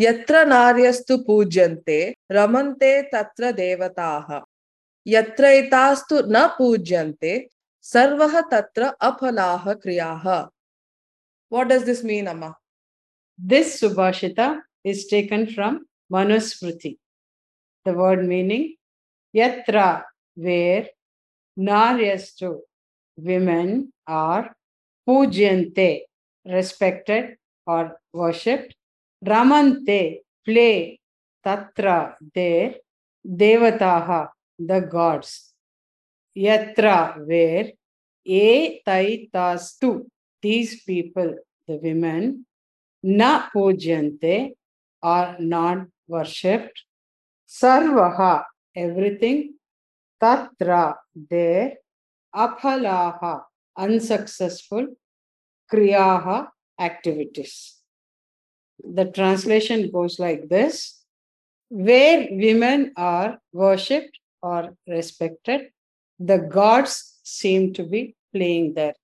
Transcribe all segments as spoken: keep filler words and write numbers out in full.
Yatra naryastu pujyante, ramante tatra devataha. Yatra itastu na pujyante, sarvaha tatra apalaha kriyaha. What does this mean, Amma? This subhashita is taken from Manu Smriti. The word meaning yatra, where, naryastu, women are, pujyante, respected or worshipped, ramante, play, tatra, there, devataha, the gods. Yatra, where, e taitastu, these people, the women, na pujyante, are not worshipped, sarvaha, everything, tatra, there, apalaha, unsuccessful, kriyaha, activities. The translation goes like this. Where women are worshipped or respected, the gods seem to be playing there.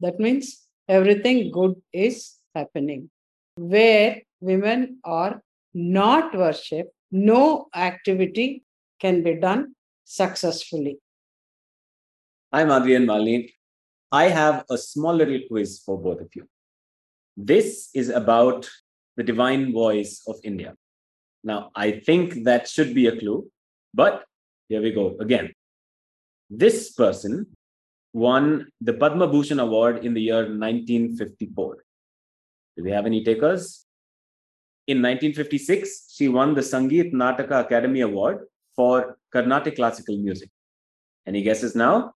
That means everything good is happening. Where women are not worshipped, no activity can be done successfully. I'm Adi and Malini. I have a small little quiz for both of you. This is about the divine voice of India. Now, I think that should be a clue, but here we go again. This person won the Padma Bhushan Award in the year nineteen fifty-four. Do we have any takers? In nineteen fifty-six, she won the Sangeet Natak Akademi Award for Carnatic classical music. Any guesses now?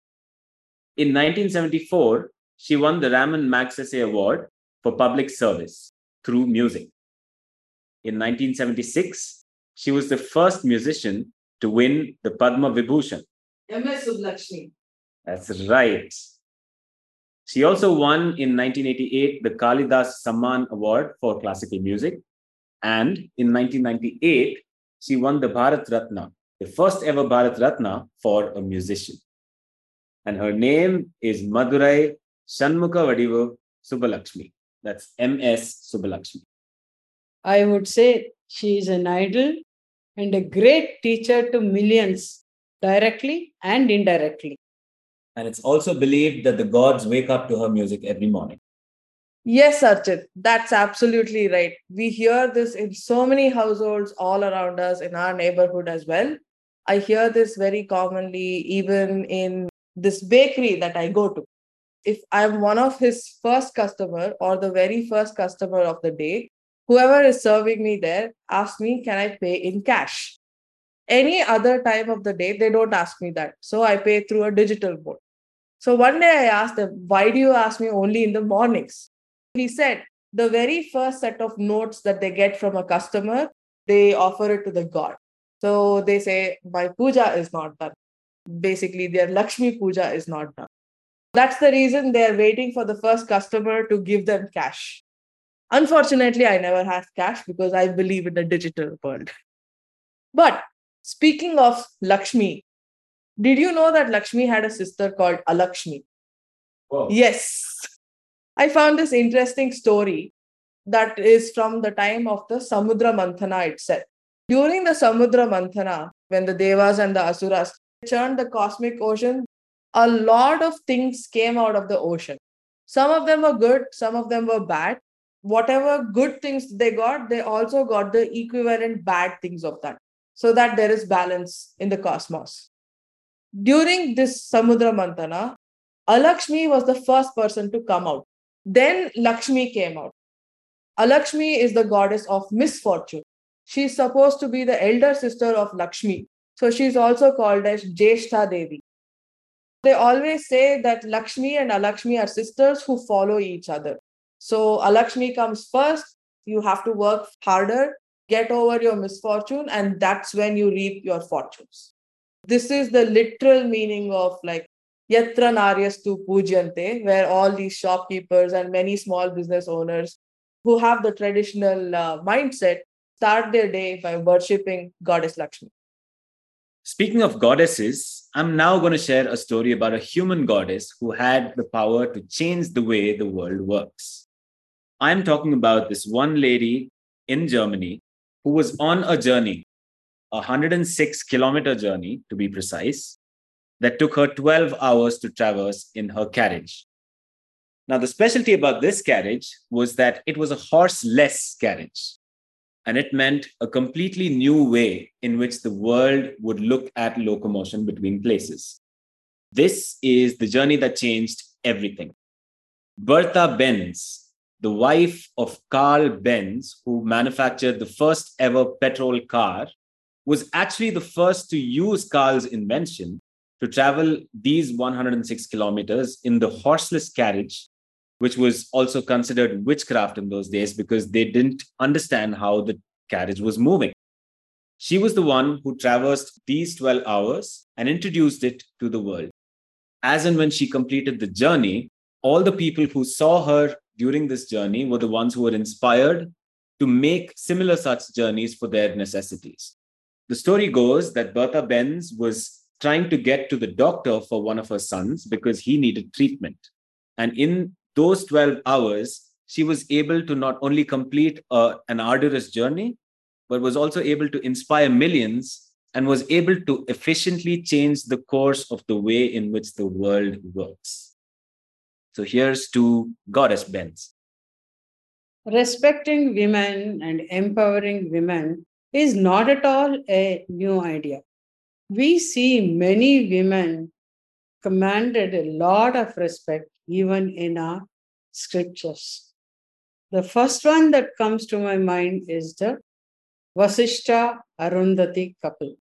In nineteen seventy-four, she won the Ramon Magsaysay Award for public service through music. In nineteen seventy-six, she was the first musician to win the Padma Vibhushan. M S Subbulakshmi. That's right. She also won in nineteen eighty-eight the Kalidas Samman Award for classical music. And in nineteen ninety-eight, she won the Bharat Ratna, the first ever Bharat Ratna for a musician. And her name is Madurai Shanmukavadivu Subbulakshmi. That's M S Subbulakshmi. I would say she is an idol and a great teacher to millions, directly and indirectly. And it's also believed that the gods wake up to her music every morning. Yes, Archit, that's absolutely right. We hear this in so many households all around us, in our neighborhood as well. I hear this very commonly, even in this bakery that I go to. If I'm one of his first customer or the very first customer of the day, whoever is serving me there asks me, can I pay in cash? Any other time of the day, they don't ask me that. So I pay through a digital mode. So one day I asked them, why do you ask me only in the mornings? He said, the very first set of notes that they get from a customer, they offer it to the god. So they say, my puja is not done. Basically, their Lakshmi puja is not done. That's the reason they're waiting for the first customer to give them cash. Unfortunately, I never have cash because I believe in a digital world. But speaking of Lakshmi, did you know that Lakshmi had a sister called Alakshmi? Wow. Yes. I found this interesting story that is from the time of the Samudra Manthana itself. During the Samudra Manthana, when the Devas and the Asuras churned the cosmic ocean, a lot of things came out of the ocean. Some of them were good, some of them were bad. Whatever good things they got, they also got the equivalent bad things of that, so that there is balance in the cosmos. During this Samudra Manthana, Alakshmi was the first person to come out. Then Lakshmi came out. Alakshmi is the goddess of misfortune. She is supposed to be the elder sister of Lakshmi. So she is also called as Jeshtha Devi. They always say that Lakshmi and Alakshmi are sisters who follow each other. So Alakshmi comes first, you have to work harder, get over your misfortune, and that's when you reap your fortunes. This is the literal meaning of like Yatra Naryastu Pujyante, where all these shopkeepers and many small business owners who have the traditional uh, mindset start their day by worshipping Goddess Lakshmi. Speaking of goddesses, I'm now going to share a story about a human goddess who had the power to change the way the world works. I'm talking about this one lady in Germany who was on a journey, a one hundred six kilometer journey to be precise, that took her twelve hours to traverse in her carriage. Now, the specialty about this carriage was that it was a horseless carriage, and it meant a completely new way in which the world would look at locomotion between places. This is the journey that changed everything. Bertha Benz, the wife of Carl Benz, who manufactured the first ever petrol car, was actually the first to use Carl's invention to travel these one hundred six kilometers in the horseless carriage, which was also considered witchcraft in those days because they didn't understand how the carriage was moving. She was the one who traversed these twelve hours and introduced it to the world. As and when she completed the journey, all the people who saw her during this journey were the ones who were inspired to make similar such journeys for their necessities. The story goes that Bertha Benz was trying to get to the doctor for one of her sons because he needed treatment. And in those twelve hours, she was able to not only complete a, an arduous journey, but was also able to inspire millions and was able to efficiently change the course of the way in which the world works. So here's to Goddess Benz. Respecting women and empowering women is not at all a new idea. We see many women commanded a lot of respect, even in our scriptures. The first one that comes to my mind is the Vasishtha Arundhati couple.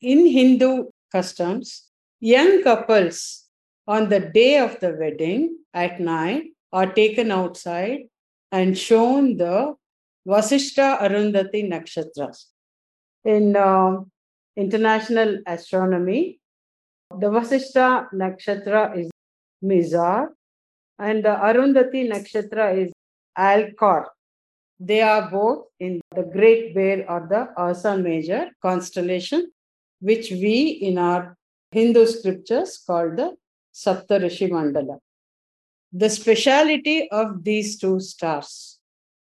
In Hindu customs, young couples on the day of the wedding at night are taken outside and shown the Vasishtha Arundhati nakshatras. In uh, International astronomy, the Vasishtha nakshatra is Mizar and the Arundhati nakshatra is Alcor. They are both in the Great Bear or the Ursa Major constellation, which we in our Hindu scriptures call the Saptarishi Mandala. The speciality of these two stars,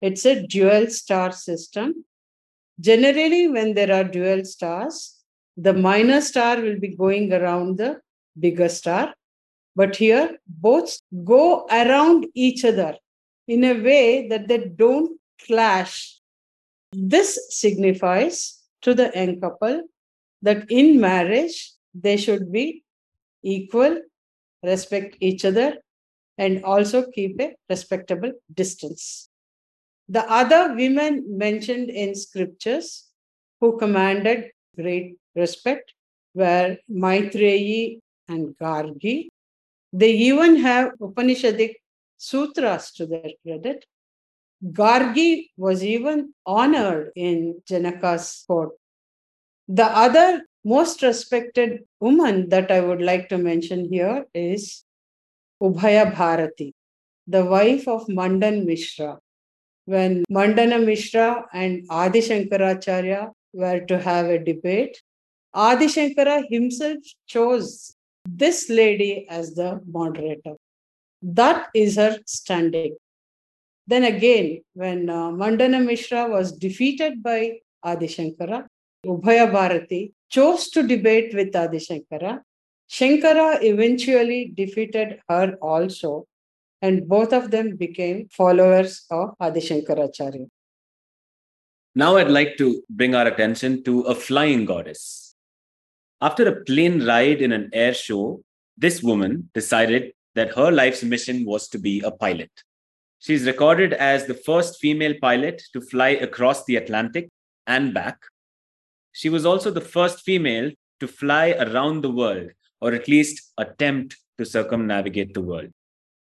it's a dual star system. Generally, when there are dual stars, the minor star will be going around the bigger star. But here, both go around each other in a way that they don't clash. This signifies to the young couple that in marriage, they should be equal, respect each other, and also keep a respectable distance. The other women mentioned in scriptures who commanded great respect were Maitreyi and Gargi. They even have Upanishadic sutras to their credit. Gargi was even honored in Janaka's court. The other most respected woman that I would like to mention here is Ubhaya Bharati, the wife of Mandana Mishra. When Mandana Mishra and Adi Shankaracharya were to have a debate, Adi Shankara himself chose this lady as the moderator. That is her standing. Then again, when uh, Mandana Mishra was defeated by Adi Shankara, Ubhaya Bharati chose to debate with Adi Shankara. Shankara eventually defeated her also. And both of them became followers of Adi Shankaracharya. Now I'd like to bring our attention to a flying goddess. After a plane ride in an air show, this woman decided that her life's mission was to be a pilot. She's recorded as the first female pilot to fly across the Atlantic and back. She was also the first female to fly around the world, or at least attempt to circumnavigate the world,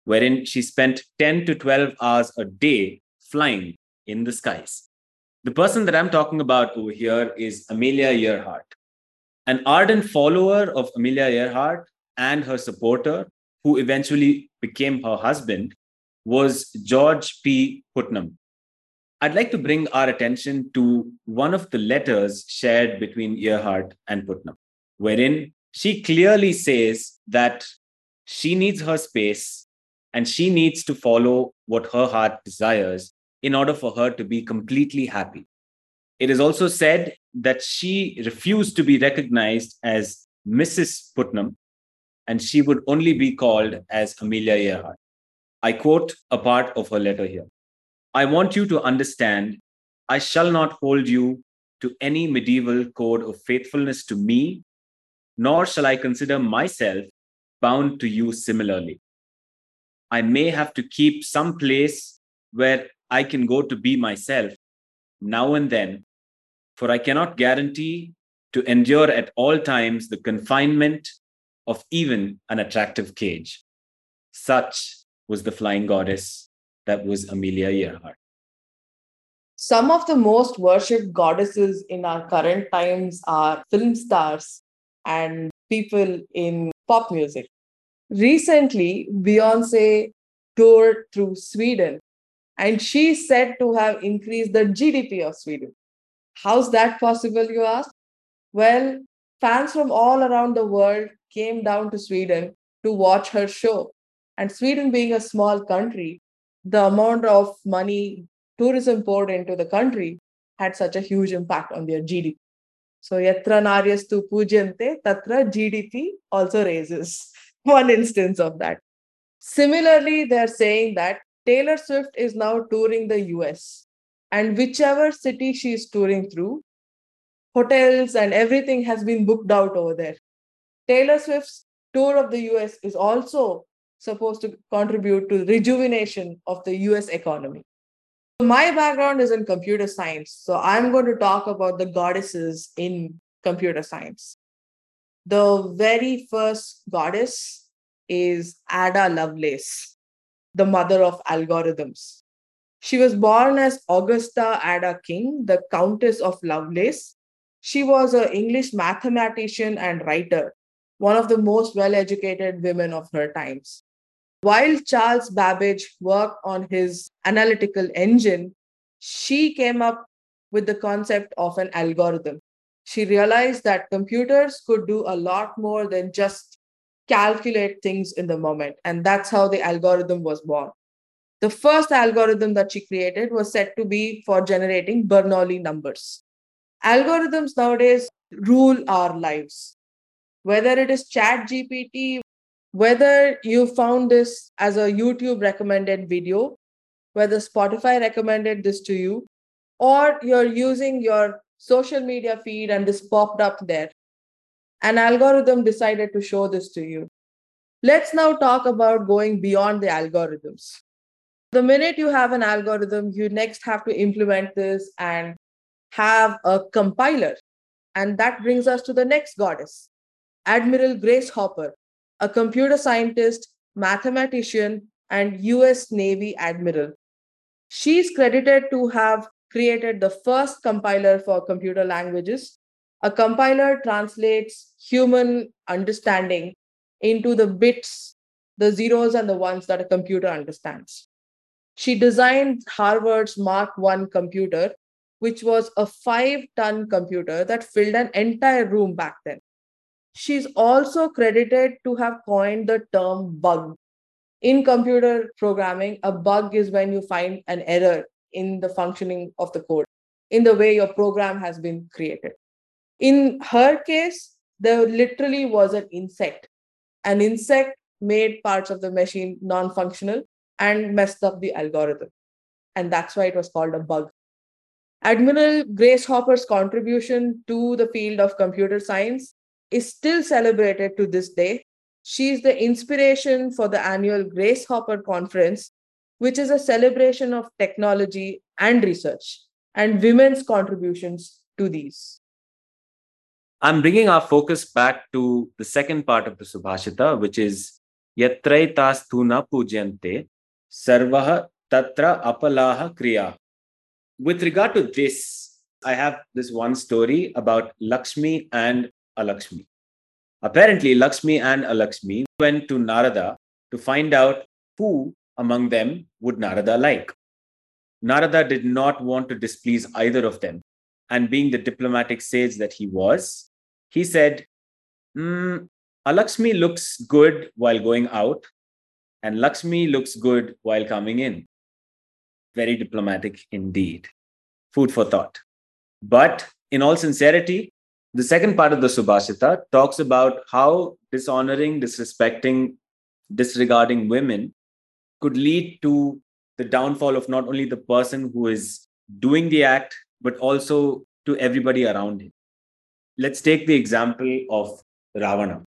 wherein she spent ten to twelve hours a day flying in the skies. The person that I'm talking about over here is Amelia Earhart. An ardent follower of Amelia Earhart and her supporter, who eventually became her husband, was George P. Putnam. I'd like to bring our attention to one of the letters shared between Earhart and Putnam, wherein she clearly says that she needs her space and she needs to follow what her heart desires in order for her to be completely happy. It is also said that she refused to be recognized as Missus Putnam, and she would only be called as Amelia Earhart. I quote a part of her letter here. "I want you to understand, I shall not hold you to any medieval code of faithfulness to me, nor shall I consider myself bound to you similarly. I may have to keep some place where I can go to be myself now and then, for I cannot guarantee to endure at all times the confinement of even an attractive cage." Such was the flying goddess that was Amelia Earhart. Some of the most worshipped goddesses in our current times are film stars and people in pop music. Recently, Beyoncé toured through Sweden, and she is said to have increased the G D P of Sweden. How's that possible, you ask? Well, fans from all around the world came down to Sweden to watch her show. And Sweden being a small country, the amount of money tourism poured into the country had such a huge impact on their G D P. So, yatra naryastu pujyante, tatra G D P also raises. One instance of that. Similarly, they're saying that Taylor Swift is now touring the U S, and whichever city she's touring through, hotels and everything has been booked out over there. Taylor Swift's tour of the U S is also supposed to contribute to the rejuvenation of the U S economy. My background is in computer science, so I'm going to talk about the goddesses in computer science. The very first goddess is Ada Lovelace, the mother of algorithms. She was born as Augusta Ada King, the Countess of Lovelace. She was an English mathematician and writer, one of the most well-educated women of her times. While Charles Babbage worked on his analytical engine, she came up with the concept of an algorithm. She realized that computers could do a lot more than just calculate things in the moment. And that's how the algorithm was born. The first algorithm that she created was said to be for generating Bernoulli numbers. Algorithms nowadays rule our lives. Whether it is ChatGPT, whether you found this as a YouTube recommended video, whether Spotify recommended this to you, or you're using your social media feed and this popped up there. An algorithm decided to show this to you. Let's now talk about going beyond the algorithms. The minute you have an algorithm, you next have to implement this and have a compiler. And that brings us to the next goddess, Admiral Grace Hopper, a computer scientist, mathematician, and U S Navy admiral. She's credited to have created the first compiler for computer languages. A compiler translates human understanding into the bits, the zeros and the ones that a computer understands. She designed Harvard's Mark one computer, which was a five-ton computer that filled an entire room back then. She's also credited to have coined the term bug. In computer programming, a bug is when you find an error in the functioning of the code, in the way your program has been created. In her case, there literally was an insect. An insect made parts of the machine non-functional and messed up the algorithm. And that's why it was called a bug. Admiral Grace Hopper's contribution to the field of computer science is still celebrated to this day. She is the inspiration for the annual Grace Hopper Conference, which is a celebration of technology and research and women's contributions to these. I'm bringing our focus back to the second part of the Subhashita, which is yatraitastu na pujyante sarvaha tatra apalaha kriya. With regard to this, I have this one story about Lakshmi and Alakshmi. Apparently, Lakshmi and Alakshmi went to Narada to find out who among them would Narada like. Narada did not want to displease either of them, and being the diplomatic sage that he was, he said, mm, Alakshmi looks good while going out, and Lakshmi looks good while coming in. Very diplomatic indeed. Food for thought. But in all sincerity, the second part of the Subhashita talks about how dishonoring, disrespecting, disregarding women could lead to the downfall of not only the person who is doing the act, but also to everybody around him. Let's take the example of Ravana.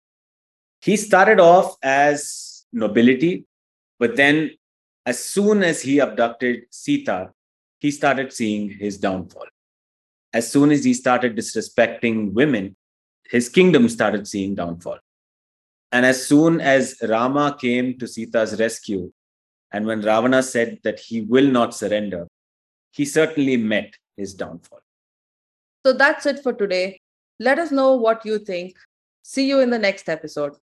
He started off as nobility, but then as soon as he abducted Sita, he started seeing his downfall. As soon as he started disrespecting women, his kingdom started seeing downfall. And as soon as Rama came to Sita's rescue, and when Ravana said that he will not surrender, he certainly met his downfall. So that's it for today. Let us know what you think. See you in the next episode.